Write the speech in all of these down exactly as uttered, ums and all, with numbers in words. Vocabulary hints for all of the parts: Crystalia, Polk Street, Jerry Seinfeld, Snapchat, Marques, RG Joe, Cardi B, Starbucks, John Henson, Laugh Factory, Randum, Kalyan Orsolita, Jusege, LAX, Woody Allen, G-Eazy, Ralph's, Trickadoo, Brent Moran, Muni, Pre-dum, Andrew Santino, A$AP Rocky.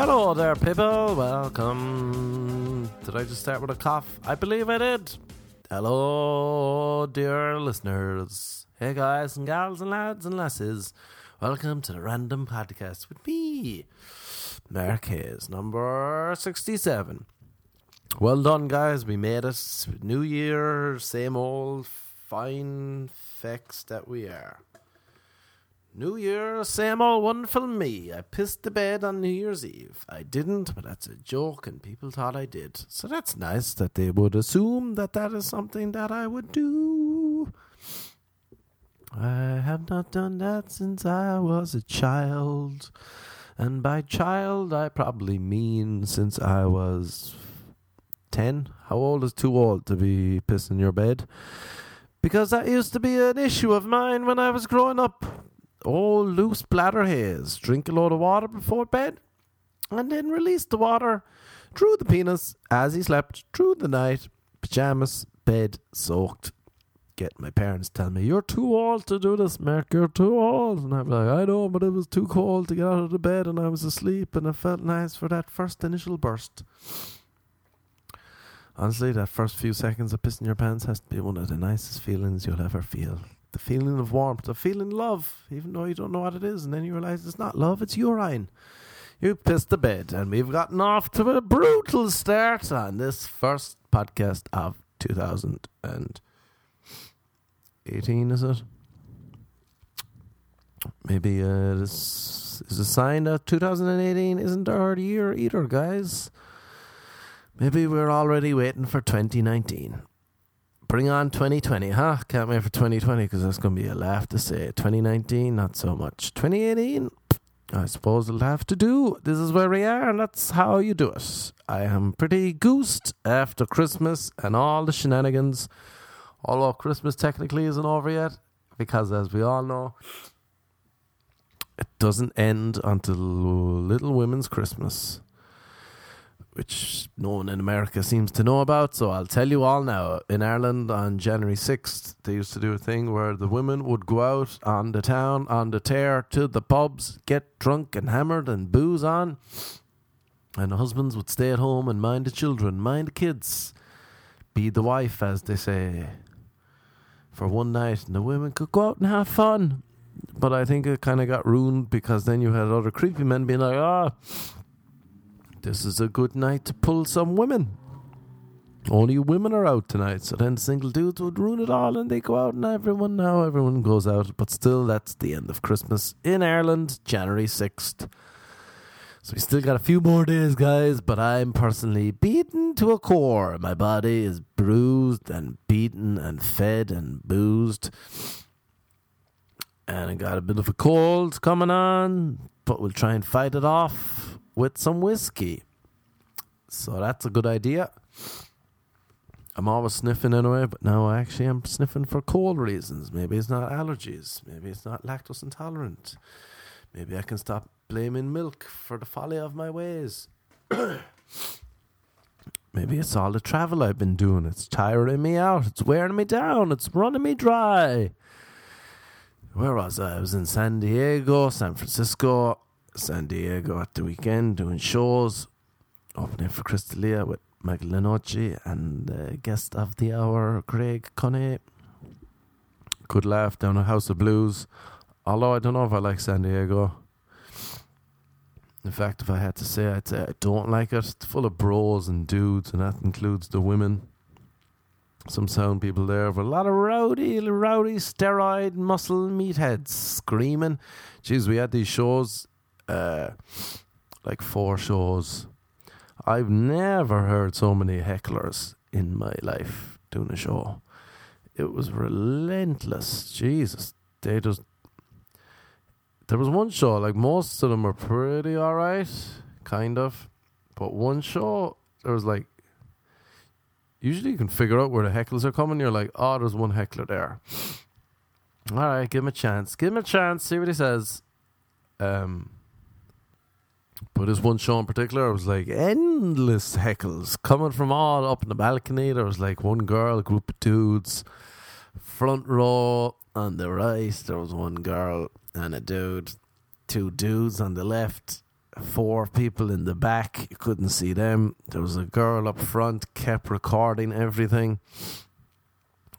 Hello there, people. Welcome. Did I just start with a cough? I believe I did. Hello, dear listeners. Hey, guys and gals and lads and lasses. Welcome to the Random Podcast with me, Marques, number sixty-seven. Well done, guys. We made it. New year, same old fine fecks that we are. New year, same old wonderful me. I pissed the bed on New Year's Eve. I didn't, but that's a joke, and people thought I did. So that's nice that they would assume that that is something that I would do. I have not done that since I was a child. And by child, I probably mean since I was ten. How old is too old to be pissing your bed? Because that used to be an issue of mine when I was growing up. Oh, loose bladder haze. Drink a load of water before bed, and then release the water through the penis as he slept through the night. Pajamas, bed soaked. Get my parents tell me, "You're too old to do this, Mark. You're too old." And I'm like, "I know, but it was too cold to get out of the bed, and I was asleep, and it felt nice for that first initial burst." Honestly, that first few seconds of pissing your pants has to be one of the nicest feelings you'll ever feel. The feeling of warmth, the feeling love, even though you don't know what it is. And then you realize it's not love, it's urine. You pissed the bed, and we've gotten off to a brutal start on this first podcast of two thousand eighteen, is it? Maybe uh, this is a sign that two thousand eighteen isn't our year either, guys. Maybe we're already waiting for twenty nineteen. Bring on twenty twenty, huh? Can't wait for twenty twenty because that's going to be a laugh to say. twenty nineteen, not so much. twenty eighteen, I suppose it'll have to do. This is where we are, and that's how you do it. I am pretty goosed after Christmas and all the shenanigans. Although Christmas technically isn't over yet because, as we all know, it doesn't end until Little Women's Christmas, which no one in America seems to know about, so I'll tell you all now. In Ireland, on January sixth, they used to do a thing where the women would go out on the town, on the tear, to the pubs, get drunk and hammered and booze on, and the husbands would stay at home and mind the children, mind the kids, be the wife, as they say, for one night, and the women could go out and have fun. But I think it kind of got ruined because then you had other creepy men being like, "Oh, this is a good night to pull some women. Only women are out tonight." So then single dudes would ruin it all, and they go out, and everyone now, everyone goes out. But still, that's the end of Christmas in Ireland, January sixth. So we still got a few more days, guys, but I'm personally beaten to a core. My body is bruised and beaten and fed and boozed. And I got a bit of a cold coming on, but we'll try and fight it off with some whiskey. So that's a good idea. I'm always sniffing anyway, but now I actually am sniffing for cold reasons. Maybe it's not allergies. Maybe it's not lactose intolerant. Maybe I can stop blaming milk for the folly of my ways. Maybe it's all the travel I've been doing. It's tiring me out. It's wearing me down. It's running me dry. Where was I? I was in San Diego, San Francisco, San Diego at the weekend, doing shows, opening for Crystalia with Michael Lenoci and the guest of the hour, Greg Cunney. Good laugh down at House of Blues, although I don't know if I like San Diego. In fact, if I had to say, I'd say I don't like it. It's full of bros and dudes, and that includes the women. Some sound people there, but a lot of rowdy, rowdy, steroid, muscle meatheads screaming. Jeez, we had these shows, Uh, like four shows. I've never heard so many hecklers in my life doing a show. It was relentless. Jesus, they just. There was one show, like most of them were pretty alright, kind of, but one show there was like. Usually you can figure out where the hecklers are coming. You're like, "Oh, there's one heckler there. All right, give him a chance. Give him a chance. See what he says." Um. But this one show in particular, it was like endless heckles coming from all up in the balcony. There was like one girl, a group of dudes, front row on the right. There was one girl and a dude, two dudes on the left. four people in the back. You couldn't see them. There was a girl up front, kept recording everything.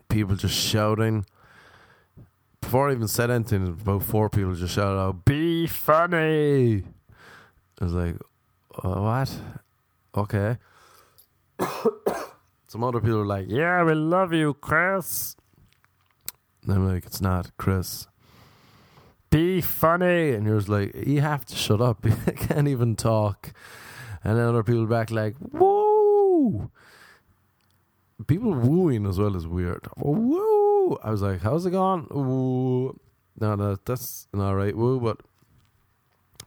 People just shouting. Before I even said anything, about four people just shouted out, "Be funny!" I was like, oh, what? Okay. Some other people were like, "Yeah, we love you, Chris." And I'm like, "It's not Chris. Be funny." And you're just like, "You have to shut up. You can't even talk." And then other people back like, "Woo!" People wooing as well is weird. Woo! I was like, "How's it going?" Woo. No, no, that's not right. Woo, but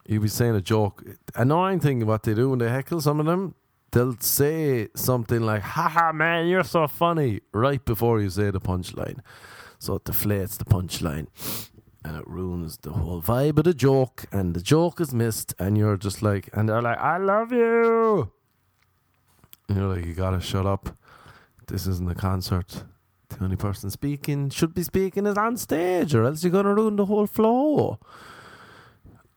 you'd be saying a joke. Annoying thing what they do when they heckle some of them, they'll say something like, "Haha, man, you're so funny," right before you say the punchline. So it deflates the punchline, and it ruins the whole vibe of the joke, and the joke is missed, and you're just like, and they're like, "I love you." And you're like, you gotta shut up. This isn't a concert. The only person speaking should be speaking is on stage, or else you're gonna ruin the whole flow.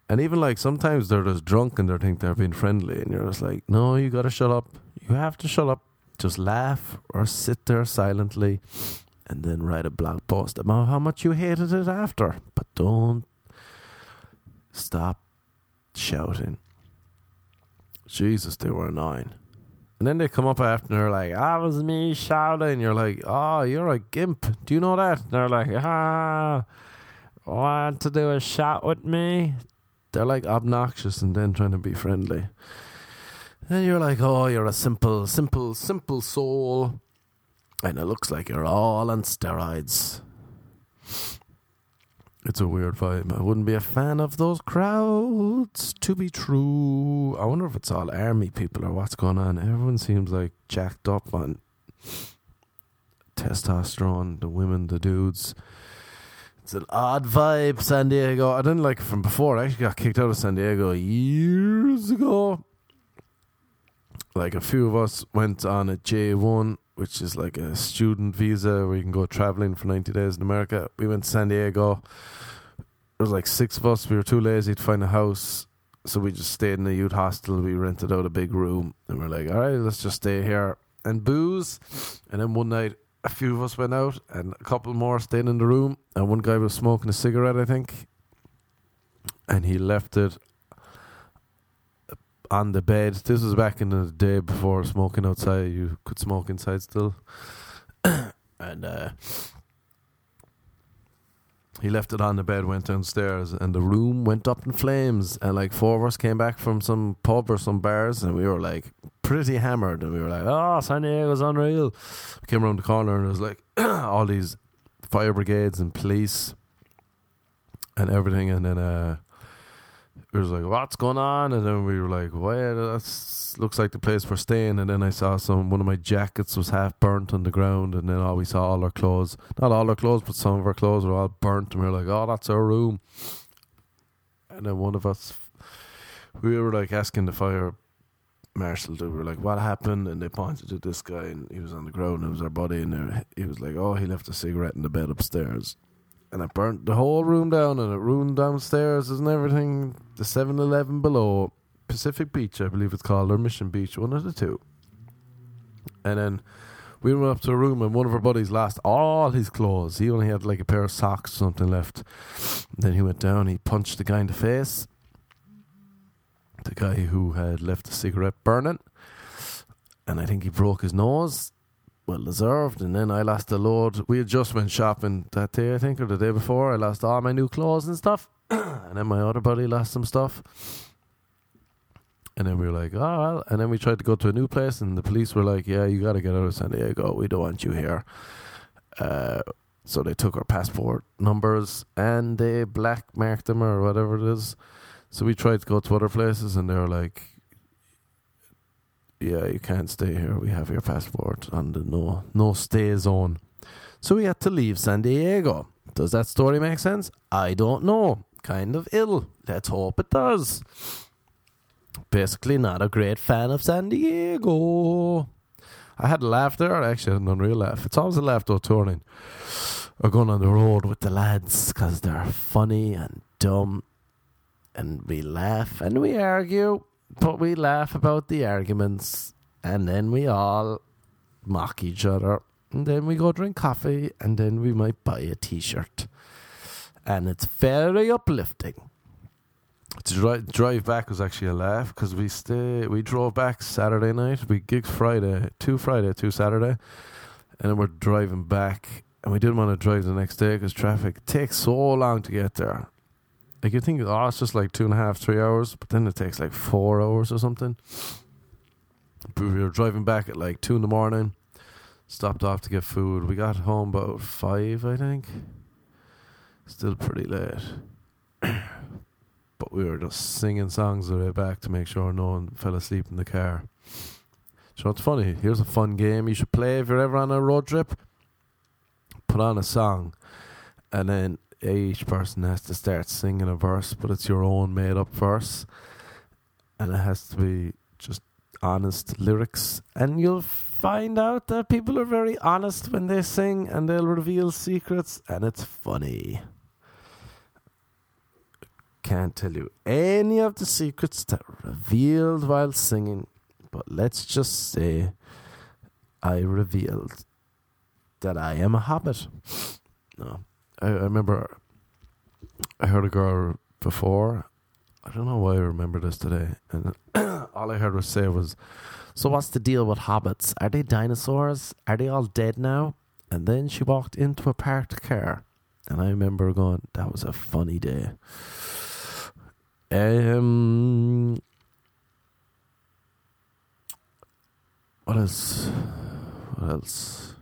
And even like sometimes they're just drunk and they think they're being friendly, and you're just like, no, you gotta shut up. You have to shut up. Just laugh or sit there silently and then write a blog post about how much you hated it after. But don't stop shouting. Jesus, they were annoying. And then they come up after and they're like, "Ah, was me shouting." You're like, "Oh, you're a gimp. Do you know that?" And they're like, "Ah, want to do a shot with me?" They're like obnoxious and then trying to be friendly. And you're like, oh, you're a simple, simple, simple soul. And it looks like you're all on steroids. It's a weird vibe. I wouldn't be a fan of those crowds, to be true. I wonder if it's all army people or what's going on. Everyone seems like jacked up on testosterone, the women, the dudes. It's an odd vibe, San Diego. I didn't like it from before. I actually got kicked out of San Diego years ago. Like a few of us went on a J one, which is like a student visa where you can go traveling for ninety days in America. We went to San Diego. There was like six of us. We were too lazy to find a house. So we just stayed in a youth hostel. We rented out a big room. And we're like, all right, let's just stay here and booze. And then one night, a few of us went out and a couple more stayed in the room, and one guy was smoking a cigarette, I think, and he left it on the bed. This was back in the day before smoking outside. You could smoke inside still. And uh, he left it on the bed, went downstairs, and the room went up in flames. And like four of us came back from some pub or some bars, and we were like pretty hammered, and we were like, oh, San Diego's unreal. We came around the corner and it was like all these fire brigades and police and everything, and then uh it was like, what's going on? And then we were like, well, that looks like the place we're staying. And then I saw some one of my jackets was half burnt on the ground, and then all we saw all our clothes, not all our clothes, but some of our clothes were all burnt, and we were like, oh, that's our room. And then one of us, we were like asking the fire marshal, they were like, what happened? And they pointed to this guy, and he was on the ground, and it was our buddy, and were, he was like, oh, he left a cigarette in the bed upstairs, and it burnt the whole room down, and it ruined downstairs and everything. The seven eleven below Pacific Beach, I believe it's called, or Mission Beach, one of the two. And then we went up to a room, and one of our buddies lost all his clothes. He only had like a pair of socks or something left. And then he went down, he punched the guy in the face, the guy who had left the cigarette burning, and I think he broke his nose, well deserved. And then I lost a load. We had just went shopping that day, I think, or the day before. I lost all my new clothes and stuff. And then my other buddy lost some stuff, and then we were like, oh well. And then we tried to go to a new place, and the police were like, yeah, you gotta get out of San Diego, we don't want you here. uh so they took our passport numbers and they black marked them or whatever it is. So we tried to go to other places, and they were like, yeah, you can't stay here. We have your passport on the no, no stay zone. So we had to leave San Diego. Does that story make sense? I don't know. Kind of ill. Let's hope it does. Basically not a great fan of San Diego. I had a laugh there. I actually had an unreal laugh. It's always a laugh though, touring or going on the road with the lads, because they're funny and dumb. and we laugh and we argue, but we laugh about the arguments, and then we all mock each other, and then we go drink coffee, and then we might buy a t-shirt, and it's very uplifting. Dri- drive back was actually a laugh, because we stay, we drove back Saturday night, we gigged Friday, two Friday, two Saturday, and then we're driving back, and we didn't want to drive the next day because traffic takes so long to get there. Like, you think, oh, it's just like two and a half, three hours, but then it takes like four hours or something. But we were driving back at like two in the morning, stopped off to get food. We got home about five, I think. Still pretty late. But we were just singing songs the way back to make sure no one fell asleep in the car. So it's funny. Here's a fun game you should play if you're ever on a road trip. Put on a song, and then each person has to start singing a verse, but it's your own made-up verse, and it has to be just honest lyrics. And you'll find out that people are very honest when they sing, and they'll reveal secrets, and it's funny. Can't tell you any of the secrets that are revealed while singing, but let's just say I revealed that I am a hobbit. No, I, I remember I heard a girl before, I don't know why I remember this today, and all I heard her say was, so what's the deal with hobbits? Are they dinosaurs? Are they all dead now? And then she walked into a parked car, and I remember going, that was a funny day. Um, what else? What else?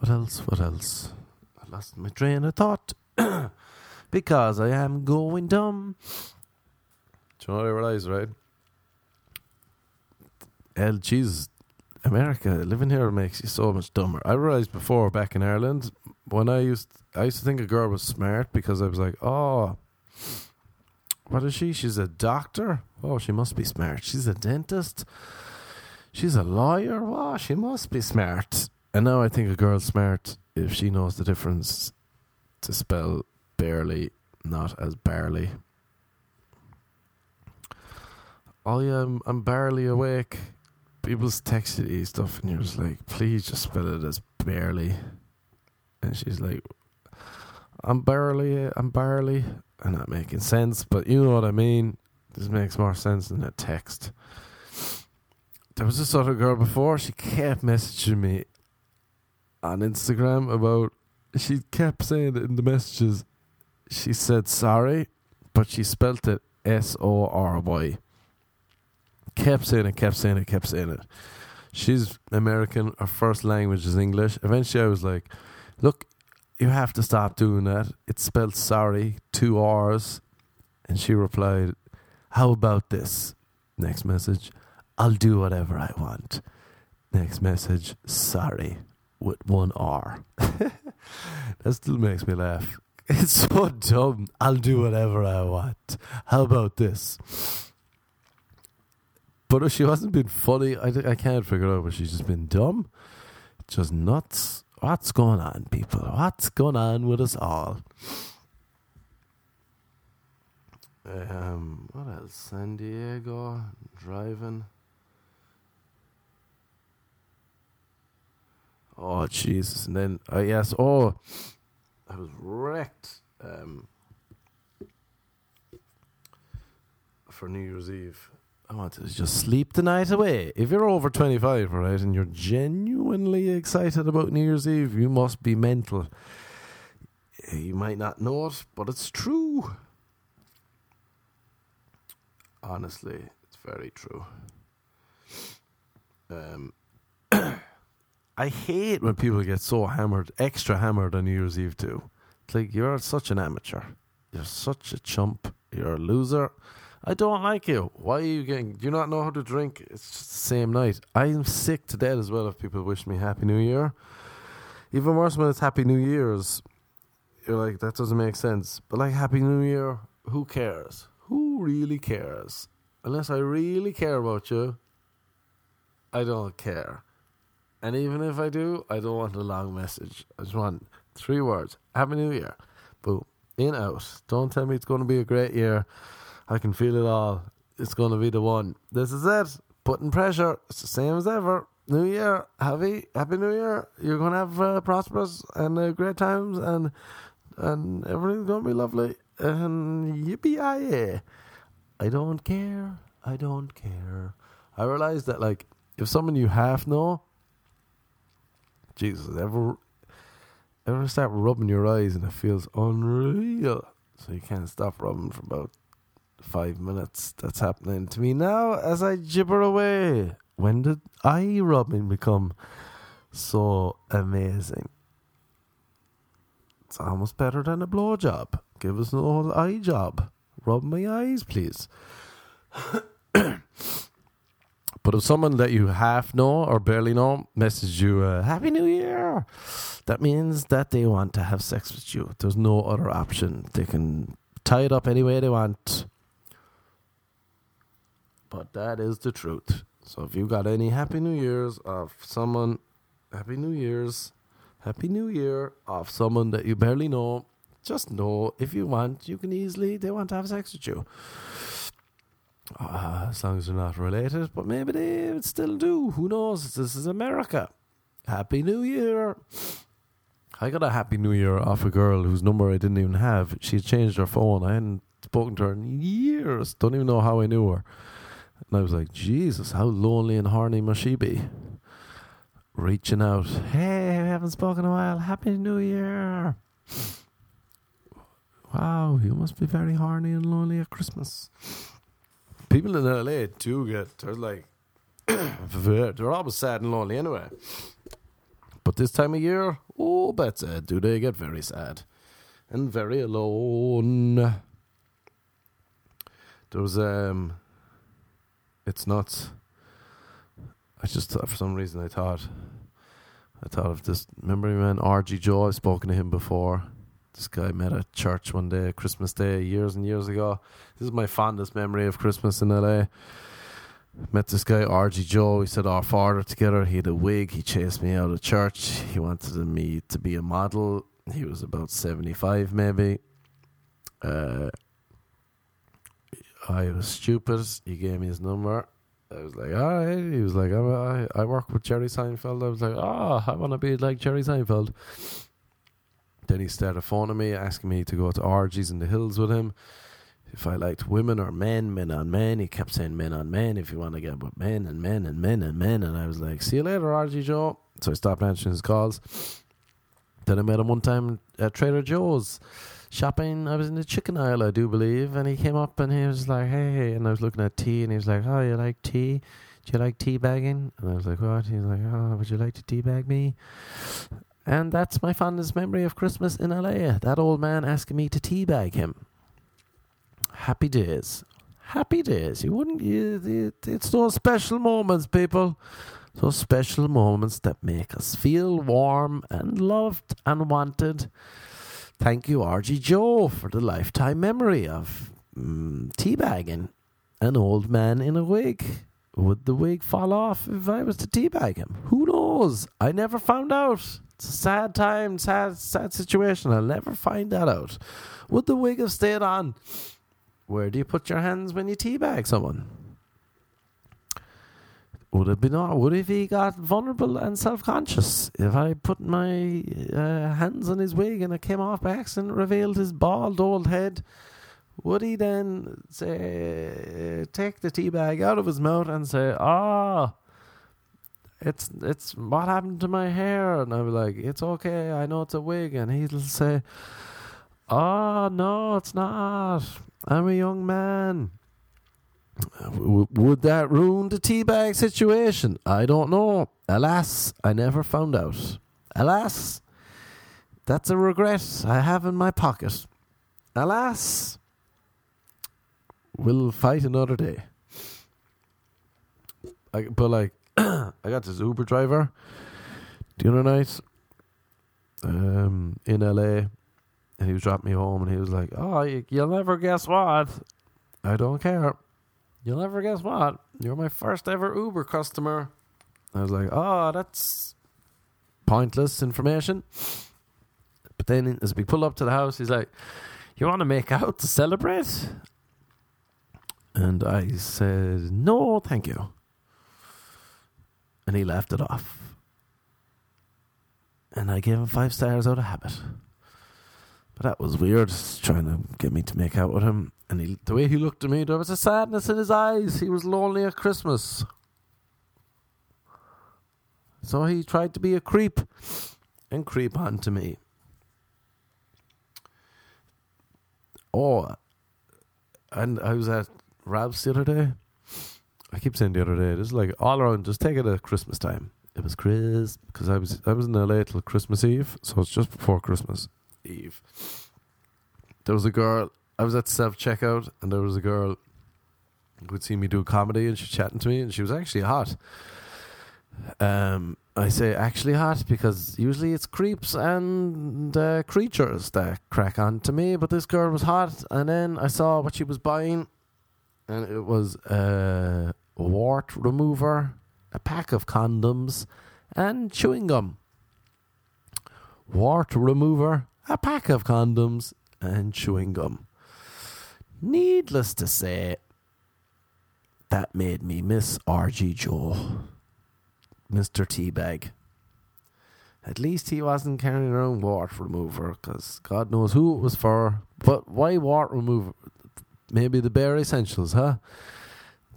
What else? What else? I lost my train of thought because I am going dumb. Do you know what I realize, right? Hell, geez, America, living here makes you so much dumber. I realized before, back in Ireland, when I used I used to think a girl was smart because I was like, oh, what is she? She's a doctor? Oh, she must be smart. She's a dentist? She's a lawyer? Oh, she must be smart. And now I think a girl's smart if she knows the difference to spell barely, not as barely. Oh yeah, I'm, I'm barely awake. People's texting you stuff and you're just like, please just spell it as barely. And she's like, I'm barely, I'm barely. I'm not making sense, but you know what I mean. This makes more sense than a text. There was this other girl before, she kept messaging me on Instagram about, she kept saying in the messages, she said sorry, but she spelt it S O R Y. Kept saying it, kept saying it, kept saying it. She's American. Her first language is English. Eventually, I was like, look, you have to stop doing that. It's spelled sorry, two R's. And she replied, how about this? Next message, I'll do whatever I want. Next message, sorry, with one R. That still makes me laugh. It's so dumb. I'll do whatever I want. How about this? But if she wasn't being funny, I I can't figure out. But she's just been dumb, just nuts. What's going on, people? What's going on with us all? Um, what else? San Diego, driving. Oh Jesus! And then I uh, yes, oh, I was wrecked. Um, for New Year's Eve. I wanted to just sleep the night away. If you're over twenty-five, right, and you're genuinely excited about New Year's Eve, you must be mental. You might not know it, but it's true. Honestly, it's very true. Um, I hate when people get so hammered, extra hammered on New Year's Eve too. It's like, you're such an amateur. You're such a chump. You're a loser. I don't like you. Why are you getting... Do you not know how to drink? It's just the same night. I'm sick to death as well if people wish me Happy New Year. Even worse when it's Happy New Year's. You're like, that doesn't make sense. But like, Happy New Year, who cares? Who really cares? Unless I really care about you, I don't care. And even if I do, I don't want a long message. I just want three words. Happy New Year. Boom. in out. Don't tell me it's going to be a great year. I can feel it all. It's going to be the one. This is it. Putting pressure. It's the same as ever. New Year. Happy, happy New Year. You're going to have uh, prosperous and uh, great times, and and everything's going to be lovely. And yippee-yay. I don't care. I don't care. I realize that, like, if someone you half know, Jesus, ever, ever start rubbing your eyes and it feels unreal. So you can't stop rubbing for about five minutes. That's happening to me now as I gibber away. When did eye rubbing become so amazing? It's almost better than a blowjob. Give us an old eye job. Rub my eyes, please. But if someone that you half know or barely know messages you, uh, Happy New Year, that means that they want to have sex with you. There's no other option. They can tie it up any way they want. But that is the truth. So if you got any Happy New Years of someone, Happy New Years, Happy New Year of someone that you barely know, just know if you want, you can easily, they want to have sex with you. Uh, as long as they're not related, but maybe they still do. Who knows? This is America. Happy New Year. I got a Happy New Year off a girl whose number I didn't even have. She changed her phone. I hadn't spoken to her in years. Don't even know how I knew her. And I was like, Jesus, how lonely and horny must she be? Reaching out. Hey, we haven't spoken in a while. Happy New Year. Wow, you must be very horny and lonely at Christmas. People in L A do get, they're like, they're always sad and lonely anyway. But this time of year, oh, that's it. Do they get very sad and very alone? There was, um, it's nuts. I just thought, for some reason, I thought, I thought of this. Remember, man, R G Joe, I've spoken to him before. This guy met at church one day, Christmas Day, years and years ago. This is my fondest memory of Christmas in L A. Met this guy, R G Joe. We said our father together. He had a wig. He chased me out of church. He wanted me to be a model. He was about seventy-five, maybe. Uh, I was stupid. He gave me his number. I was like, all right. He was like, I, I work with Jerry Seinfeld. I was like, ah, oh, I want to be like Jerry Seinfeld. Then he started phoning me, asking me to go to orgies in the hills with him. If I liked women or men, men on men. He kept saying men on men, if you want to get with men and men and men and men. And I was like, see you later, R G Joe. So I stopped answering his calls. Then I met him one time at Trader Joe's shopping. I was in the chicken aisle, I do believe. And he came up and he was like, hey. And I was looking at tea and he was like, oh, you like tea? Do you like tea bagging? And I was like, what? He was like, oh, would you like to tea bag me? And that's my fondest memory of Christmas in L A. That old man asking me to teabag him. Happy days. Happy days. You wouldn't. You, it, it's those special moments, people. Those special moments that make us feel warm and loved and wanted. Thank you, R G Joe, for the lifetime memory of mm, teabagging an old man in a wig. Would the wig fall off if I was to teabag him? Who knows? I never found out. It's a sad time, sad, sad situation. I'll never find that out. Would the wig have stayed on? Where do you put your hands when you teabag someone? Would it be not? Would if he got vulnerable and self-conscious? If I put my uh, hands on his wig and it came off by accident, revealed his bald old head, would he then say, take the teabag out of his mouth and say, ah? Oh, It's it's what happened to my hair? And I'll be like, it's okay, I know it's a wig. And he'll say, oh, no, it's not. I'm a young man. W- would that ruin the teabag situation? I don't know. Alas, I never found out. Alas, that's a regret I have in my pocket. Alas, we'll fight another day. I, but like, I got this Uber driver the other night um, in L A, and he was dropping me home, and he was like, oh, you, you'll never guess what. I don't care. You'll never guess what. You're my first ever Uber customer. I was like, oh, that's pointless information. But then as we pull up to the house, he's like, you want to make out to celebrate? And I said, no, thank you. And he laughed it off. And I gave him five stars out of habit. But that was weird, trying to get me to make out with him. And he, the way he looked at me, there was a sadness in his eyes. He was lonely at Christmas. So he tried to be a creep and creep onto me. Oh, and I was at Ralph's the other day. I keep saying the other day. This is like all around. Just take it at Christmas time. It was Chris because I was I was in L A till Christmas Eve, so it's just before Christmas Eve. There was a girl. I was at self checkout, and there was a girl who would see me do comedy, and she was chatting to me, and she was actually hot. Um, I say actually hot because usually it's creeps and uh, creatures that crack on to me, but this girl was hot. And then I saw what she was buying, and it was a wart remover, a pack of condoms, and chewing gum. Wart remover, a pack of condoms, and chewing gum. Needless to say, that made me miss R G Joe. Mister Teabag. At least he wasn't carrying around wart remover, because God knows who it was for. But why wart remover? Maybe the bare essentials, huh?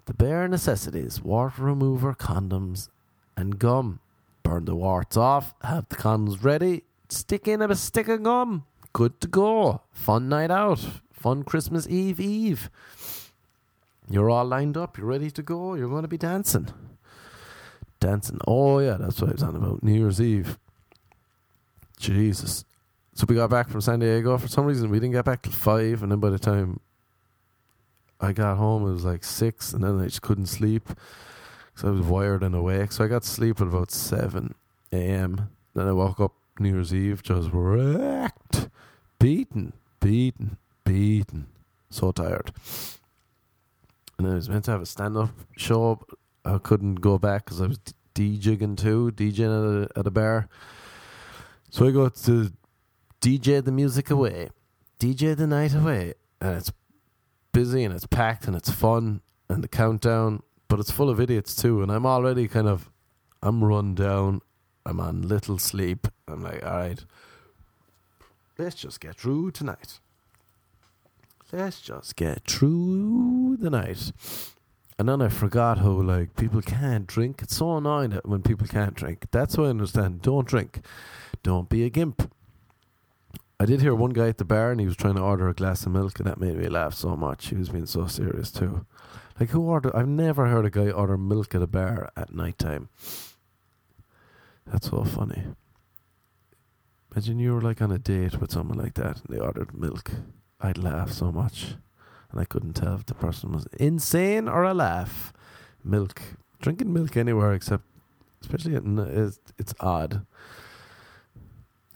The bare necessities. Wart remover, condoms, and gum. Burn the warts off. Have the condoms ready. Stick in a stick of gum. Good to go. Fun night out. Fun Christmas Eve Eve. You're all lined up. You're ready to go. You're going to be dancing. Dancing. Oh, yeah, that's what I was on about. New Year's Eve. Jesus. So we got back from San Diego. For some reason, we didn't get back till five. And then by the time I got home, it was like six. And then I just couldn't sleep because I was wired and awake. So I got to sleep at about seven a.m. Then I woke up New Year's Eve just wrecked. Beaten. Beaten. Beaten. So tired. And I was meant to have a stand-up show. I couldn't go back because I was DJing too, DJing at a, at a bar. So I got to D J the music away, D J the night away. And it's busy and it's packed and it's fun and the countdown, but it's full of idiots too. And I'm already kind of, I'm run down. I'm on little sleep. I'm like, all right, let's just get through tonight. Let's just get through the night. And then I forgot how, like, people can't drink. It's so annoying that when people can't drink. That's what I understand. Don't drink. Don't be a gimp. I did hear one guy at the bar and he was trying to order a glass of milk and that made me laugh so much. He was being so serious too. Like, who ordered? I've never heard a guy order milk at a bar at nighttime. That's so funny. Imagine you were, like, on a date with someone like that and they ordered milk. I'd laugh so much. And I couldn't tell if the person was insane or a laugh. Milk. Drinking milk anywhere except, especially at n- it's, it's odd.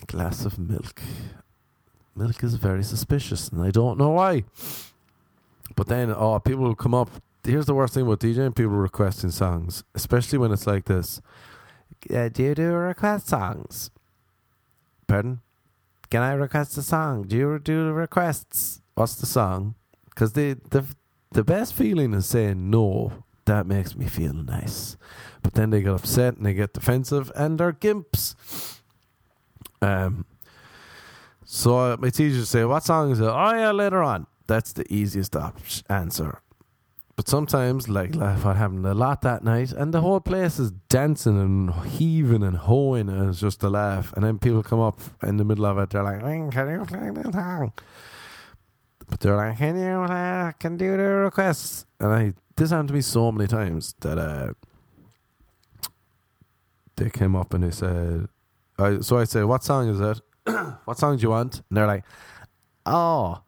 A glass of milk. Milk is very suspicious and I don't know why. But then, oh, people will come up. Here's the worst thing about DJing. People requesting songs. Especially when it's like this. Uh, do you do request songs? Pardon? Can I request a song? Do you do requests? What's the song? Because the, the the best feeling is saying no. That makes me feel nice. But then they get upset and they get defensive and they're gimps. Um. So uh, my teachers say, what song is it? Oh yeah, later on. That's the easiest op- answer. But sometimes, like, like what happened a lot that night, and the whole place is dancing and heaving and hoeing, and it's just a laugh. And then people come up in the middle of it, they're like, can you play this song? But they're like, can you uh, can do the requests? And I this happened to me so many times that uh, they came up and they said, I, so I say, what song is it? What song do you want? And they're like, oh,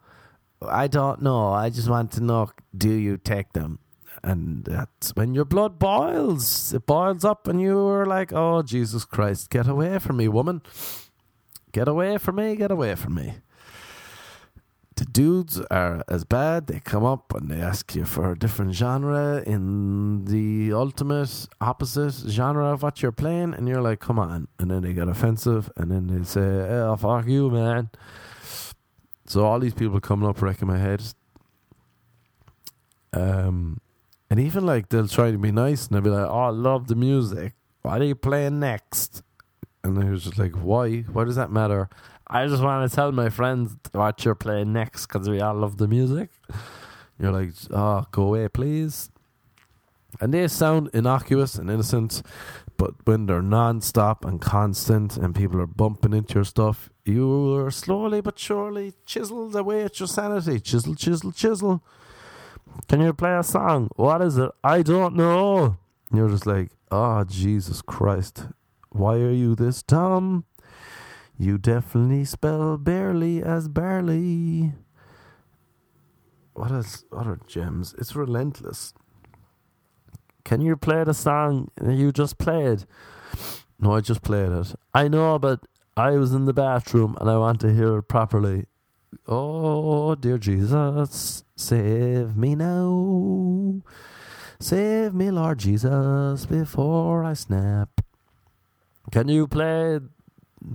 I don't know. I just want to know, do you take them? And that's when your blood boils. It boils up and you are like, oh, Jesus Christ, get away from me, woman. Get away from me, get away from me. The dudes are as bad. They come up and they ask you for a different genre in the ultimate opposite genre of what you're playing, and you're like, come on. And then they get offensive, and then they say, oh, fuck you, man. So all these people are coming up wrecking my head. Um, and even like they'll try to be nice and they'll be like, oh, I love the music. What are you playing next? And I was just like, why? Why does that matter? I just want to tell my friends what you're playing next because we all love the music. You're like, oh, go away, please. And they sound innocuous and innocent, but when they're non-stop and constant and people are bumping into your stuff, you are slowly but surely chiseled away at your sanity. Chisel, chisel, chisel. Can you play a song? What is it? I don't know. And you're just like, oh, Jesus Christ. Why are you this dumb? You definitely spell barely as barley. What else? Other gems. It's relentless. Can you play the song you just played? No, I just played it. I know, but I was in the bathroom and I want to hear it properly. Oh, dear Jesus, save me now. Save me, Lord Jesus, before I snap. Can you play...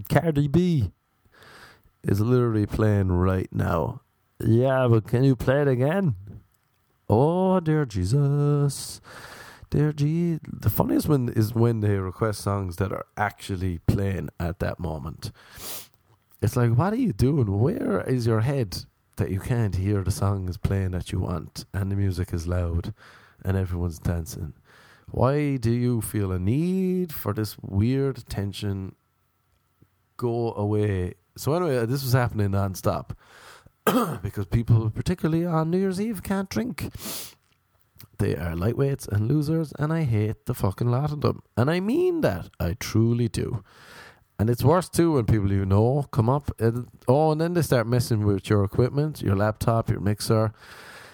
Cardi B is literally playing right now. Yeah, but can you play it again? Oh, dear Jesus. Dear Jesus. The funniest one is when they request songs that are actually playing at that moment. It's like, what are you doing? Where is your head that you can't hear the song is playing that you want and the music is loud and everyone's dancing? Why do you feel a need for this weird attention? Go away. So anyway, this was happening non-stop because people, particularly on New Year's Eve, can't drink. They are lightweights and losers, and I hate the fucking lot of them. And I mean that. I truly do. And it's worse too when people you know come up and, oh, and then they start messing with your equipment, your laptop, your mixer.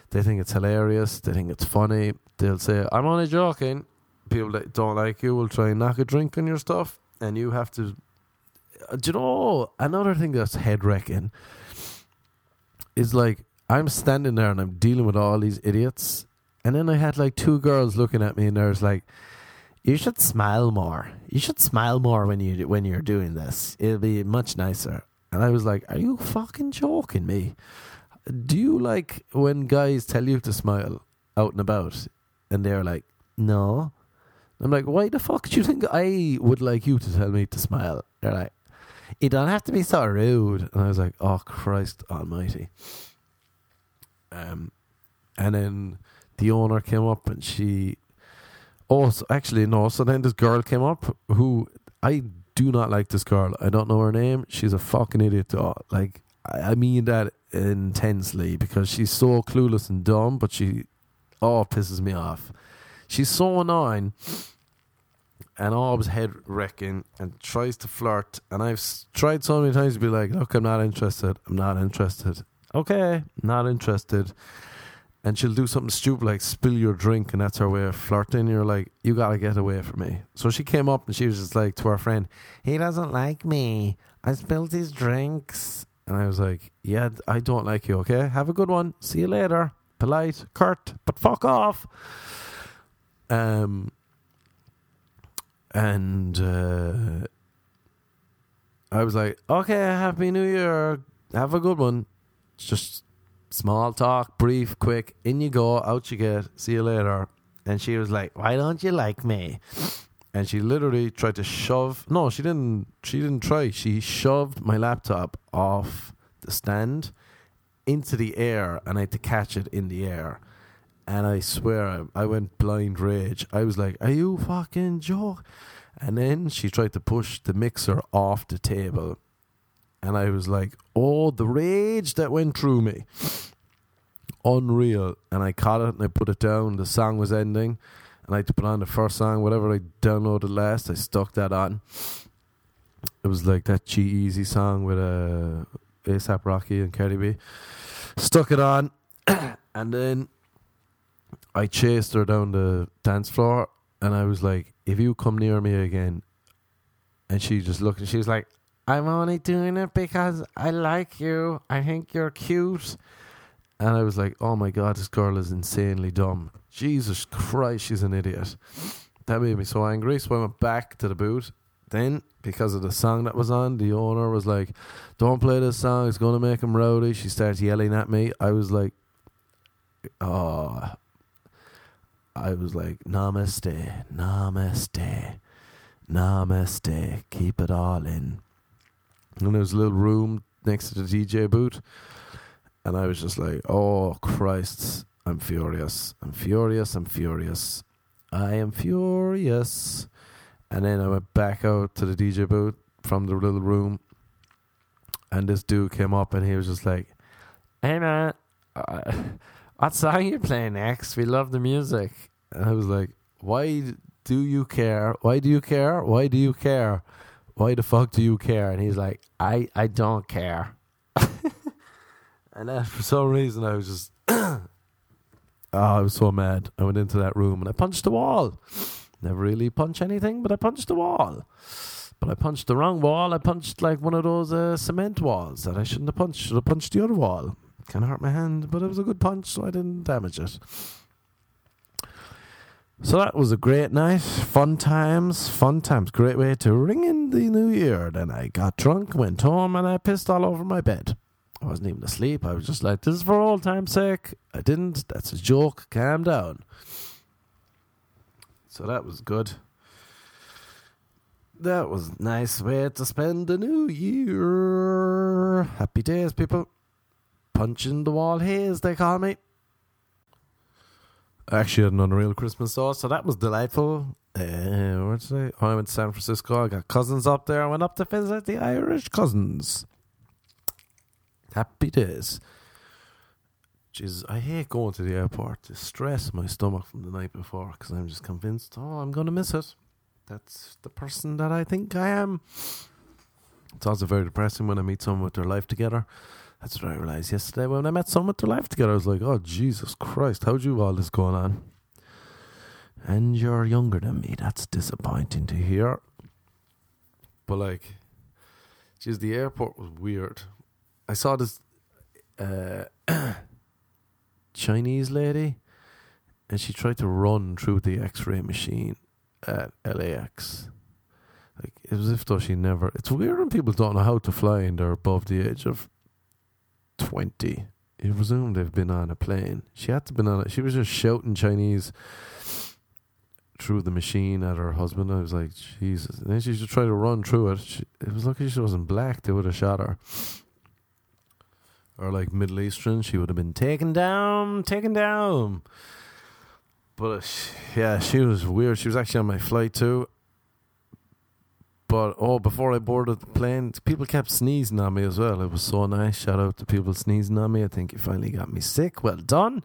They think it's hilarious. They think it's funny. They'll say, I'm only joking. People that don't like you will try and knock a drink on your stuff, and you have to... Do you know, another thing that's head-wrecking is, like, I'm standing there and I'm dealing with all these idiots, and then I had, like, two girls looking at me, and there's like, you should smile more. You should smile more when, you, when you're doing this. It'll be much nicer. And I was like, are you fucking joking me? Do you like when guys tell you to smile out and about? And they're like, no. I'm like, why the fuck do you think I would like you to tell me to smile? They're like, you don't have to be so rude. And I was like, oh, Christ almighty. Um, and then the owner came up and she... Oh, so actually, no. So then this girl came up who... I do not like this girl. I don't know her name. She's a fucking idiot. Oh, like, I mean that intensely because she's so clueless and dumb, but she... Oh, pisses me off. She's so annoying... And always head wrecking and tries to flirt. And I've tried so many times to be like, look, I'm not interested. I'm not interested. Okay, not interested. And she'll do something stupid like spill your drink. And that's her way of flirting. You're like, you got to get away from me. So she came up and she was just like to our friend, he doesn't like me. I spilled his drinks. And I was like, yeah, I don't like you. Okay, have a good one. See you later. Polite, curt, but fuck off. Um... And uh, I was like, okay, happy new year. Have a good one. Just small talk, brief, quick. In you go, out you get. See you later. And she was like, why don't you like me? And she literally tried to shove. No, she didn't. She didn't try. She shoved my laptop off the stand into the air. And I had to catch it in the air. And I swear, I went blind rage. I was like, are you fucking joking? And then she tried to push the mixer off the table. And I was like, oh, the rage that went through me. Unreal. And I caught it and I put it down. The song was ending. And I had to put on the first song. Whatever I downloaded last, I stuck that on. It was like that G-Eazy song with uh, A$AP Rocky and Cardi B. Stuck it on. And then... I chased her down the dance floor and I was like, if you come near me again. And she just looked and she was like, I'm only doing it because I like you. I think you're cute. And I was like, oh my God, this girl is insanely dumb. Jesus Christ, she's an idiot. That made me so angry. So I went back to the booth, Then, because of the song that was on, the owner was like, don't play this song, it's going to make him rowdy. She starts yelling at me. I was like, oh, I was like, namaste, namaste, namaste, keep it all in. And there was a little room next to the D J booth. And I was just like, oh, Christ, I'm furious. I'm furious. I'm furious. I am furious. And then I went back out to the D J booth from the little room. And this dude came up and he was just like, hey, man, uh, what song you playing next? We love the music. And I was like, why do you care? Why do you care? Why do you care? Why the fuck do you care? And he's like, I, I don't care. And then for some reason, I was just, oh, I was so mad. I went into that room and I punched the wall. Never really punch anything, but I punched the wall. But I punched the wrong wall. I punched like one of those uh, cement walls that I shouldn't have punched. Should have punched the other wall. Kind of hurt my hand, but it was a good punch, so I didn't damage it. So that was a great night. Fun times, fun times. Great way to ring in the new year. Then I got drunk, went home, and I pissed all over my bed. I wasn't even asleep. I was just like, this is for old time's sake. I didn't. That's a joke. Calm down. So that was good. That was a nice way to spend the new year. Happy days, people. Punching the wall haze, they call me. I actually had an unreal Christmas sauce, so that was delightful. Uh, where did I? Oh, I went to San Francisco. I got cousins up there. I went up to visit the Irish cousins. Happy days. Jeez, I hate going to the airport. The stress in my stomach from the night before, because I'm just convinced, oh, I'm going to miss it. That's the person that I think I am. It's also very depressing when I meet someone with their life together. That's what I realized yesterday. When I met someone with their life together, I was like, oh, Jesus Christ, how'd you have all this going on? And you're younger than me. That's disappointing to hear. But, like, geez, the airport was weird. I saw this uh, Chinese lady, and she tried to run through the X-ray machine at L A X. Like, it was as if though she never... It's weird when people don't know how to fly and they're above the age of twenty. You presume they've been on a plane. She had to been on it. She was just shouting Chinese through the machine at her husband. I was like, Jesus. And then she just tried to run through it. She, it was lucky she wasn't black. They would have shot her. Or like Middle Eastern, she would have been taken down, taken down. But uh, she, yeah, she was weird. She was actually on my flight too. But oh, before I boarded the plane, people kept sneezing on me as well. It was so nice. Shout out to people sneezing on me. I think you finally got me sick. Well done.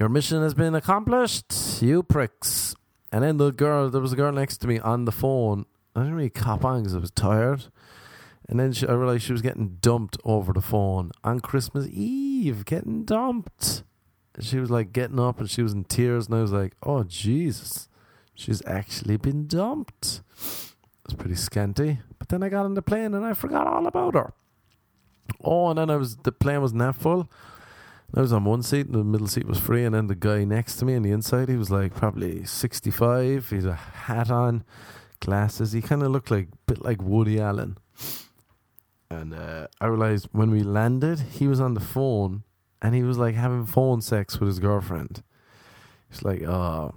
Your mission has been accomplished, you pricks. And then the girl, there was a girl next to me on the phone. I didn't really cop on because I was tired. And then she, I realized she was getting dumped over the phone on Christmas Eve, getting dumped. And she was like getting up and she was in tears. And I was like, oh, Jesus, she's actually been dumped. It was pretty scanty. But then I got on the plane and I forgot all about her. Oh, and then I was the plane was not full. I was on one seat and the middle seat was free. And then the guy next to me on the inside, he was like probably sixty-five. He had a hat on, glasses. He kind of looked like a bit like Woody Allen. And uh, I realized when we landed, he was on the phone and he was like having phone sex with his girlfriend. He's like, oh,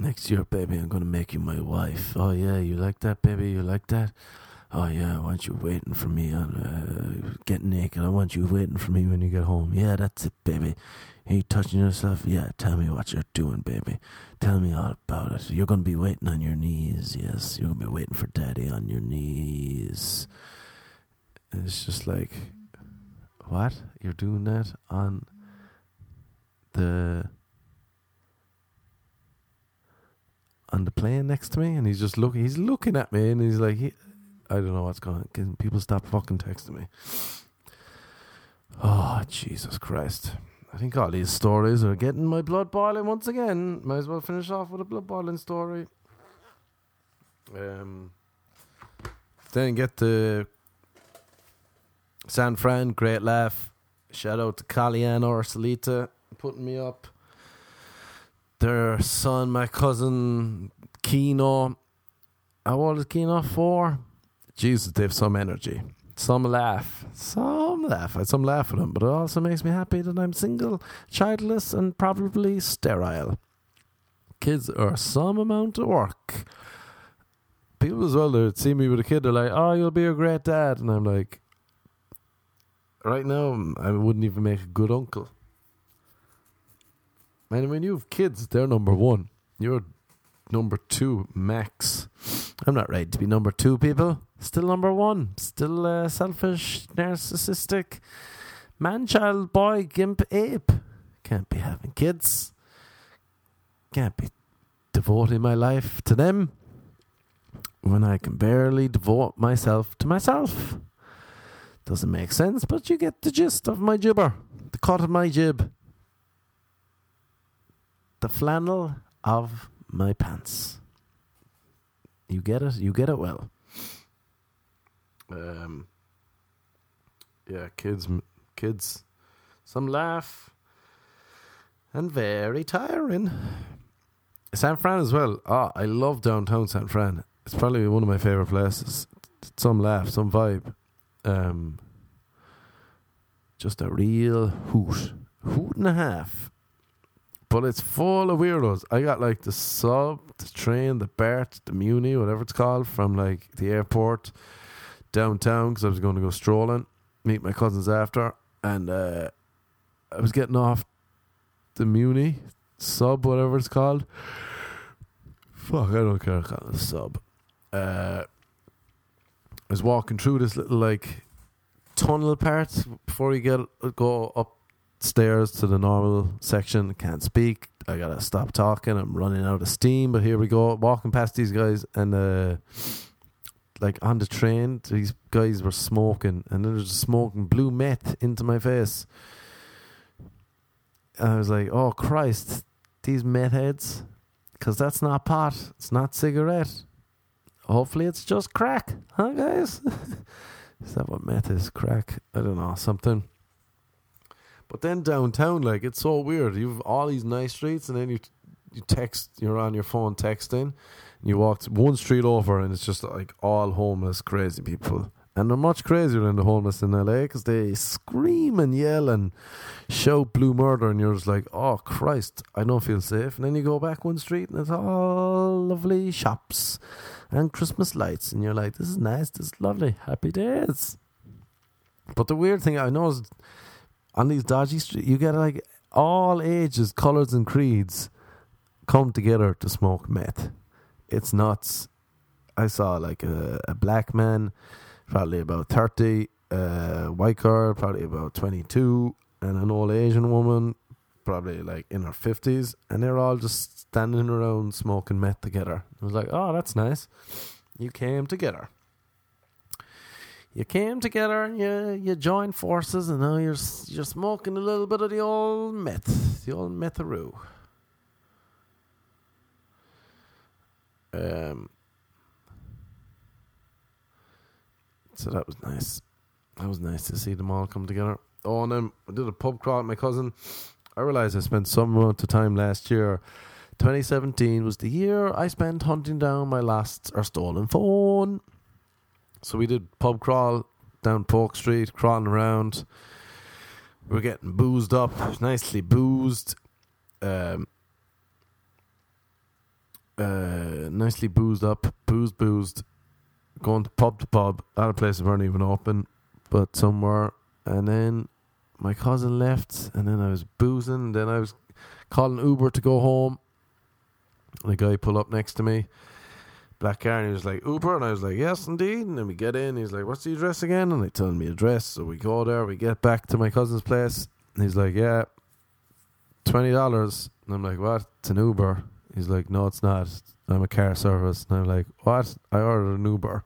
next year, baby, I'm going to make you my wife. Oh, yeah, you like that, baby? You like that? Oh, yeah, I want you waiting for me on uh, getting naked. I want you waiting for me when you get home. Yeah, that's it, baby. Are you touching yourself? Yeah, tell me what you're doing, baby. Tell me all about it. You're going to be waiting on your knees, yes. You're going to be waiting for daddy on your knees. And it's just like, what? You're doing that on the... on the plane next to me? And he's just looking. He's looking at me and he's like... He, I don't know what's going on. Can people stop fucking texting me? Oh, Jesus Christ. I think all these stories are getting my blood boiling once again. Might as well finish off with a blood boiling story. Um, then get to San Fran. Great laugh. Shout out to Kalyan Orsolita putting me up. Their son, my cousin Kino. I was keen off for. Jesus, they have some energy. Some laugh. Some laugh. I some laugh at them, but it also makes me happy that I'm single, childless, and probably sterile. Kids are some amount of work. People as well that see me with a kid, they're like, oh, you'll be a great dad. And I'm like, right now, I wouldn't even make a good uncle. And when you have kids, they're number one. You're number two, max. I'm not right to be number two, people. Still number one. Still uh, selfish, narcissistic, man-child, boy, gimp, ape. Can't be having kids. Can't be devoting my life to them when I can barely devote myself to myself. Doesn't make sense, but you get the gist of my gibber. The cut of my jib. The flannel of my pants. You get it? You get it well. Um, yeah, kids, kids, some laugh, and very tiring. San Fran as well. Ah, oh, I love downtown San Fran. It's probably one of my favorite places. Some laugh, some vibe. Um, just a real hoot, hoot and a half. But it's full of weirdos. I got like the sub, the train, the BART, the Muni, whatever it's called, from like the airport downtown because I was going to go strolling, meet my cousins after, and uh, I was getting off the Muni sub, whatever it's called. Fuck, I don't care. I call it a sub. Uh, I was walking through this little like tunnel part before you get go up stairs to the normal section. Can't speak. I gotta stop talking. I'm running out of steam. But here we go. Walking past these guys and uh, like on the train, these guys were smoking, and they were just smoking blue meth into my face. And I was like, "Oh Christ, these meth heads," because that's not pot. It's not cigarette. Hopefully, it's just crack, huh, guys? Is that what meth is? Crack? I don't know. Something. But then downtown, like, it's so weird. You have all these nice streets, and then you you text, you're on your phone texting, and you walk one street over, and it's just, like, all homeless, crazy people. And they're much crazier than the homeless in L A, because they scream and yell and shout blue murder, and you're just like, oh, Christ, I don't feel safe. And then you go back one street, and it's all lovely shops and Christmas lights, and you're like, this is nice, this is lovely, happy days. But the weird thing I noticed on these dodgy streets, you get like all ages, colours and creeds come together to smoke meth. It's nuts. I saw like a, a black man, probably about thirty, a white girl, probably about twenty-two, and an old Asian woman, probably like in her fifties, and they're all just standing around smoking meth together. I was like, oh, that's nice. You came together. You came together and you, you joined forces, and now you're you're smoking a little bit of the old meth, the old metharoo. Um. So that was nice. That was nice to see them all come together. Oh, and then I did a pub crawl with my cousin. I realized I spent some amount of time last year. twenty seventeen was the year I spent hunting down my lost or stolen phone. So we did pub crawl down Polk Street, crawling around. We were getting boozed up, nicely boozed. Um, uh, nicely boozed up, boozed, boozed. Going to pub to pub, other places weren't even open, but somewhere. And then my cousin left, and then I was boozing. Then I was calling Uber to go home. And a guy pulled up next to me. Black car, and he was like, Uber? And I was like, yes, indeed. And then we get in. He's like, what's the address again? And they tell me address. So we go there. We get back to my cousin's place. And he's like, yeah, twenty dollars. And I'm like, what? It's an Uber. He's like, no, it's not. I'm a car service. And I'm like, what? I ordered an Uber.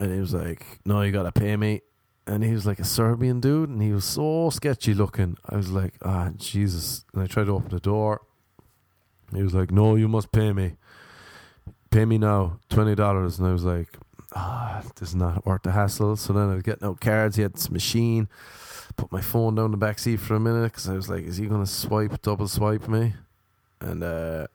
And he was like, no, you got to pay me. And he was like a Serbian dude. And he was so sketchy looking. I was like, ah, Jesus. And I tried to open the door. He was like, no, you must pay me. Pay me now, twenty dollars. And I was like, ah, oh, this is not worth the hassle. So then I was getting out cards. He had this machine. Put my phone down the backseat for a minute because I was like, is he going to swipe, double swipe me? And uh,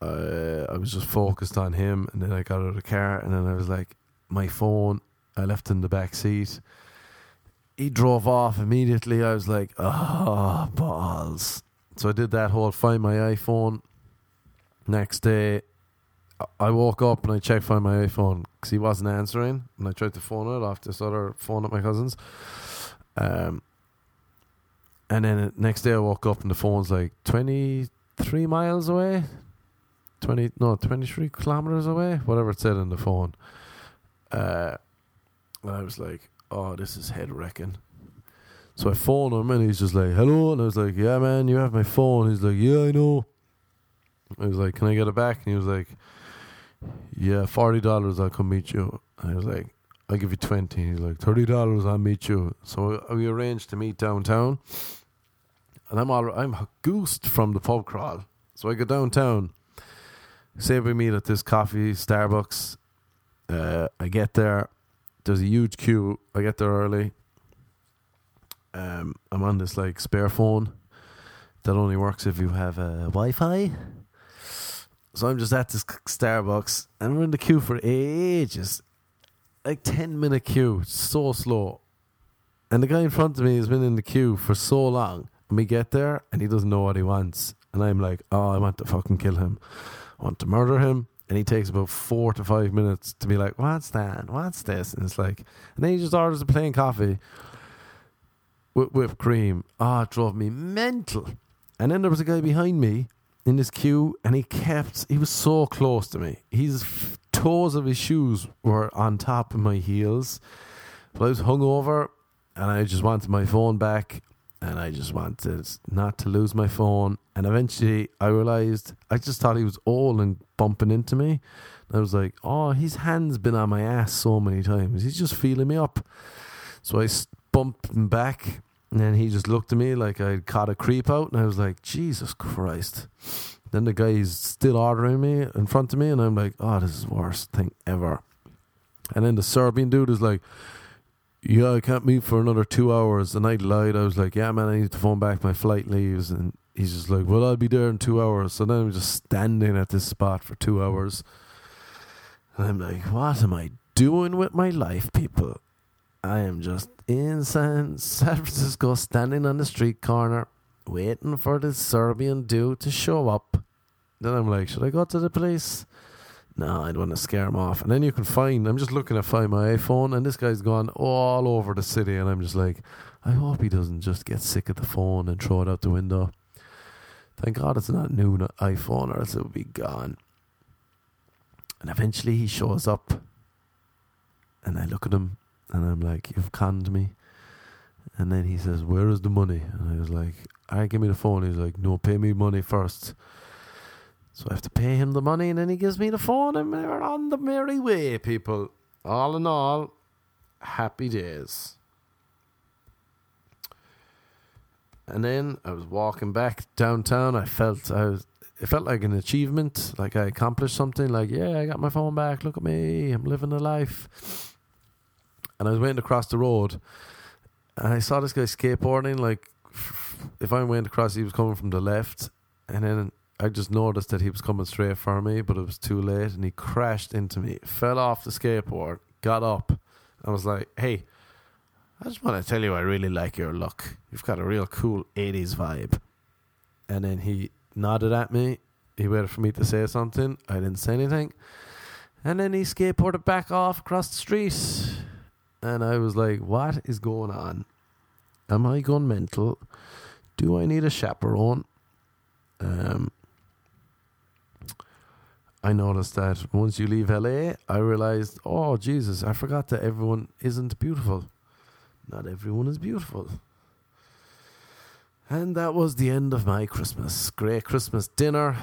uh, I was just focused on him, and then I got out of the car, and then I was like, my phone, I left in the back seat. He drove off immediately. I was like, oh, balls. So I did that whole find my iPhone. Next day, I woke up and I checked find my iPhone because he wasn't answering, and I tried to phone it off this other phone at my cousin's. Um, and then next day I woke up and the phone's like twenty-three miles away, twenty no twenty-three kilometers away, whatever it said on the phone. Uh, and I was like, oh, this is head wrecking. So I phoned him and he's just like, hello, and I was like, yeah, man, you have my phone. He's like, yeah, I know. I was like, can I get it back? And he was like, yeah, forty dollars, I'll come meet you. And I was like, I'll give you twenty. And he's like, thirty dollars, I'll meet you. So we arranged to meet downtown. And I'm all, I'm goosed from the pub crawl. So I go downtown. Say we meet at this coffee, Starbucks. Uh, I get there. There's a huge queue. I get there early. Um, I'm on this like spare phone that only works if you have a uh, Wi-Fi. So I'm just at this Starbucks and we're in the queue for ages. Like ten minute queue, so slow. And the guy in front of me has been in the queue for so long. And we get there and he doesn't know what he wants. And I'm like, oh, I want to fucking kill him. I want to murder him. And he takes about four to five minutes to be like, what's that? What's this? And it's like, and then he just orders a plain coffee with whipped cream. Ah, oh, it drove me mental. And then there was a guy behind me in this queue, and he kept, he was so close to me. His toes of his shoes were on top of my heels. But I was hungover, and I just wanted my phone back, and I just wanted not to lose my phone. And eventually I realized, I just thought he was old and bumping into me. And I was like, oh, his hand's been on my ass so many times. He's just feeling me up. So I bumped him back. And then he just looked at me like I caught a creep out. And I was like, Jesus Christ. Then the guy's still ordering me in front of me. And I'm like, oh, this is the worst thing ever. And then the Serbian dude is like, yeah, I can't meet for another two hours. And I lied. I was like, yeah, man, I need to phone back. My flight leaves. And he's just like, well, I'll be there in two hours. So then I'm just standing at this spot for two hours. And I'm like, what am I doing with my life, people? I am just in San, San Francisco, standing on the street corner, waiting for this Serbian dude to show up. Then I'm like, should I go to the police? No, I don't want to scare him off. And then you can find, I'm just looking at Find My iPhone, and this guy's gone all over the city, and I'm just like, I hope he doesn't just get sick of the phone and throw it out the window. Thank God it's not a new iPhone, or else it would be gone. And eventually he shows up, and I look at him, and I'm like, you've conned me. And then he says, where is the money? And I was like, all right, give me the phone. He's like, no, pay me money first. So I have to pay him the money, and then he gives me the phone, and we're on the merry way, people. All in all, happy days. And then I was walking back downtown. I felt I was, it felt like an achievement, like I accomplished something. Like, yeah, I got my phone back. Look at me. I'm living the life. And I was waiting to cross the road, and I saw this guy skateboarding. Like, if I went across, he was coming from the left, and then I just noticed that he was coming straight for me, but it was too late, and he crashed into me, fell off the skateboard, got up, and was like, hey, I just want to tell you I really like your look. You've got a real cool eighties vibe. And then he nodded at me. He waited for me to say something. I didn't say anything. And then he skateboarded back off across the street. And I was like, what is going on? Am I going mental? Do I need a chaperone? Um, I noticed that once you leave L A, I realized, oh, Jesus, I forgot that everyone isn't beautiful. Not everyone is beautiful. And that was the end of my Christmas. Great Christmas dinner.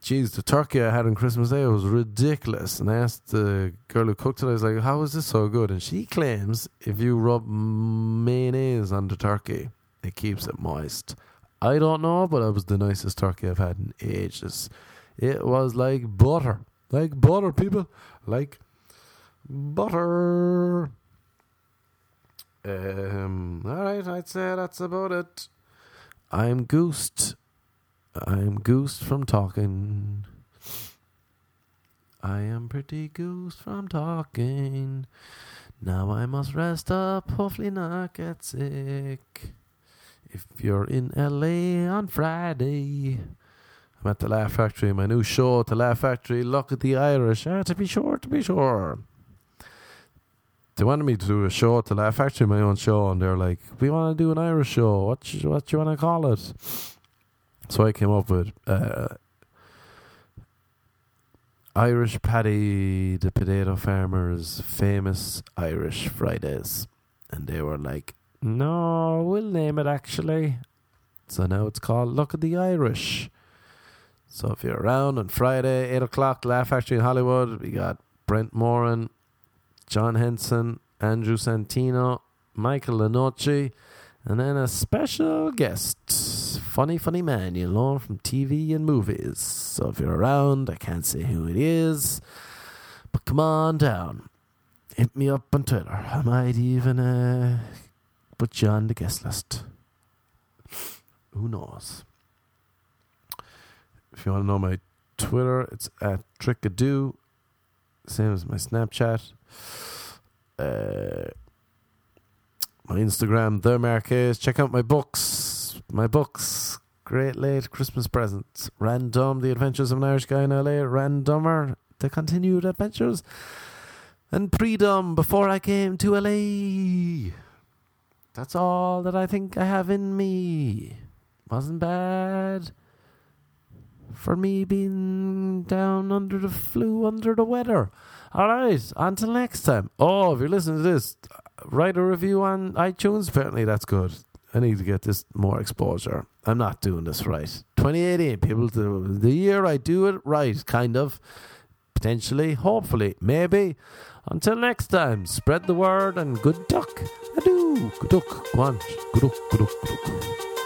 Jeez, the turkey I had on Christmas Day was ridiculous. And I asked the girl who cooked it, I was like, how is this so good? And she claims if you rub mayonnaise on the turkey, it keeps it moist. I don't know, but it was the nicest turkey I've had in ages. It was like butter. Like butter, people. Like butter. Um, all right, I'd say that's about it. I'm goosed. I'm goosed from talking. I am pretty goosed from talking. Now I must rest up, hopefully not get sick. If you're in L A on Friday, I'm at the Laugh Factory, my new show at the Laugh Factory, Luck at the Irish. Ah, to be sure, to be sure. They wanted me to do a show at the Laugh Factory, my own show, and they're like, we want to do an Irish show. What sh- what do you want to call it? So I came up with uh, Irish Paddy, the potato farmer's famous Irish Fridays. And they were like, no, we'll name it actually. So now it's called Luck at the Irish. So if you're around on Friday, eight o'clock, Laugh Factory in Hollywood, we got Brent Moran, John Henson, Andrew Santino, Michael Lenoci, and then a special guest, funny, funny man, you know, from T V and movies. So if you're around, I can't say who it is, but come on down. Hit me up on Twitter. I might even uh, put you on the guest list. Who knows? If you want to know my Twitter, it's at Trickadoo. Same as my Snapchat. Uh, my Instagram, the Marques. Check out my books. My books. Great Late Christmas Presents. Randum, The Adventures of an Irish Guy in L A. Randummer, The Continued Adventures. And Pre-dum, Before I Came to L A. That's all that I think I have in me. Wasn't bad for me being down under the flu, under the weather. All right, until next time. Oh, if you're listening to this, write a review on iTunes. Apparently that's good. I need to get this more exposure. I'm not doing this right. twenty eighteen, people, the, the year I do it right, kind of, potentially, hopefully, maybe. Until next time, spread the word and good duck. Adieu. Good duck. Go on. Good duck. Good duck. Good duck.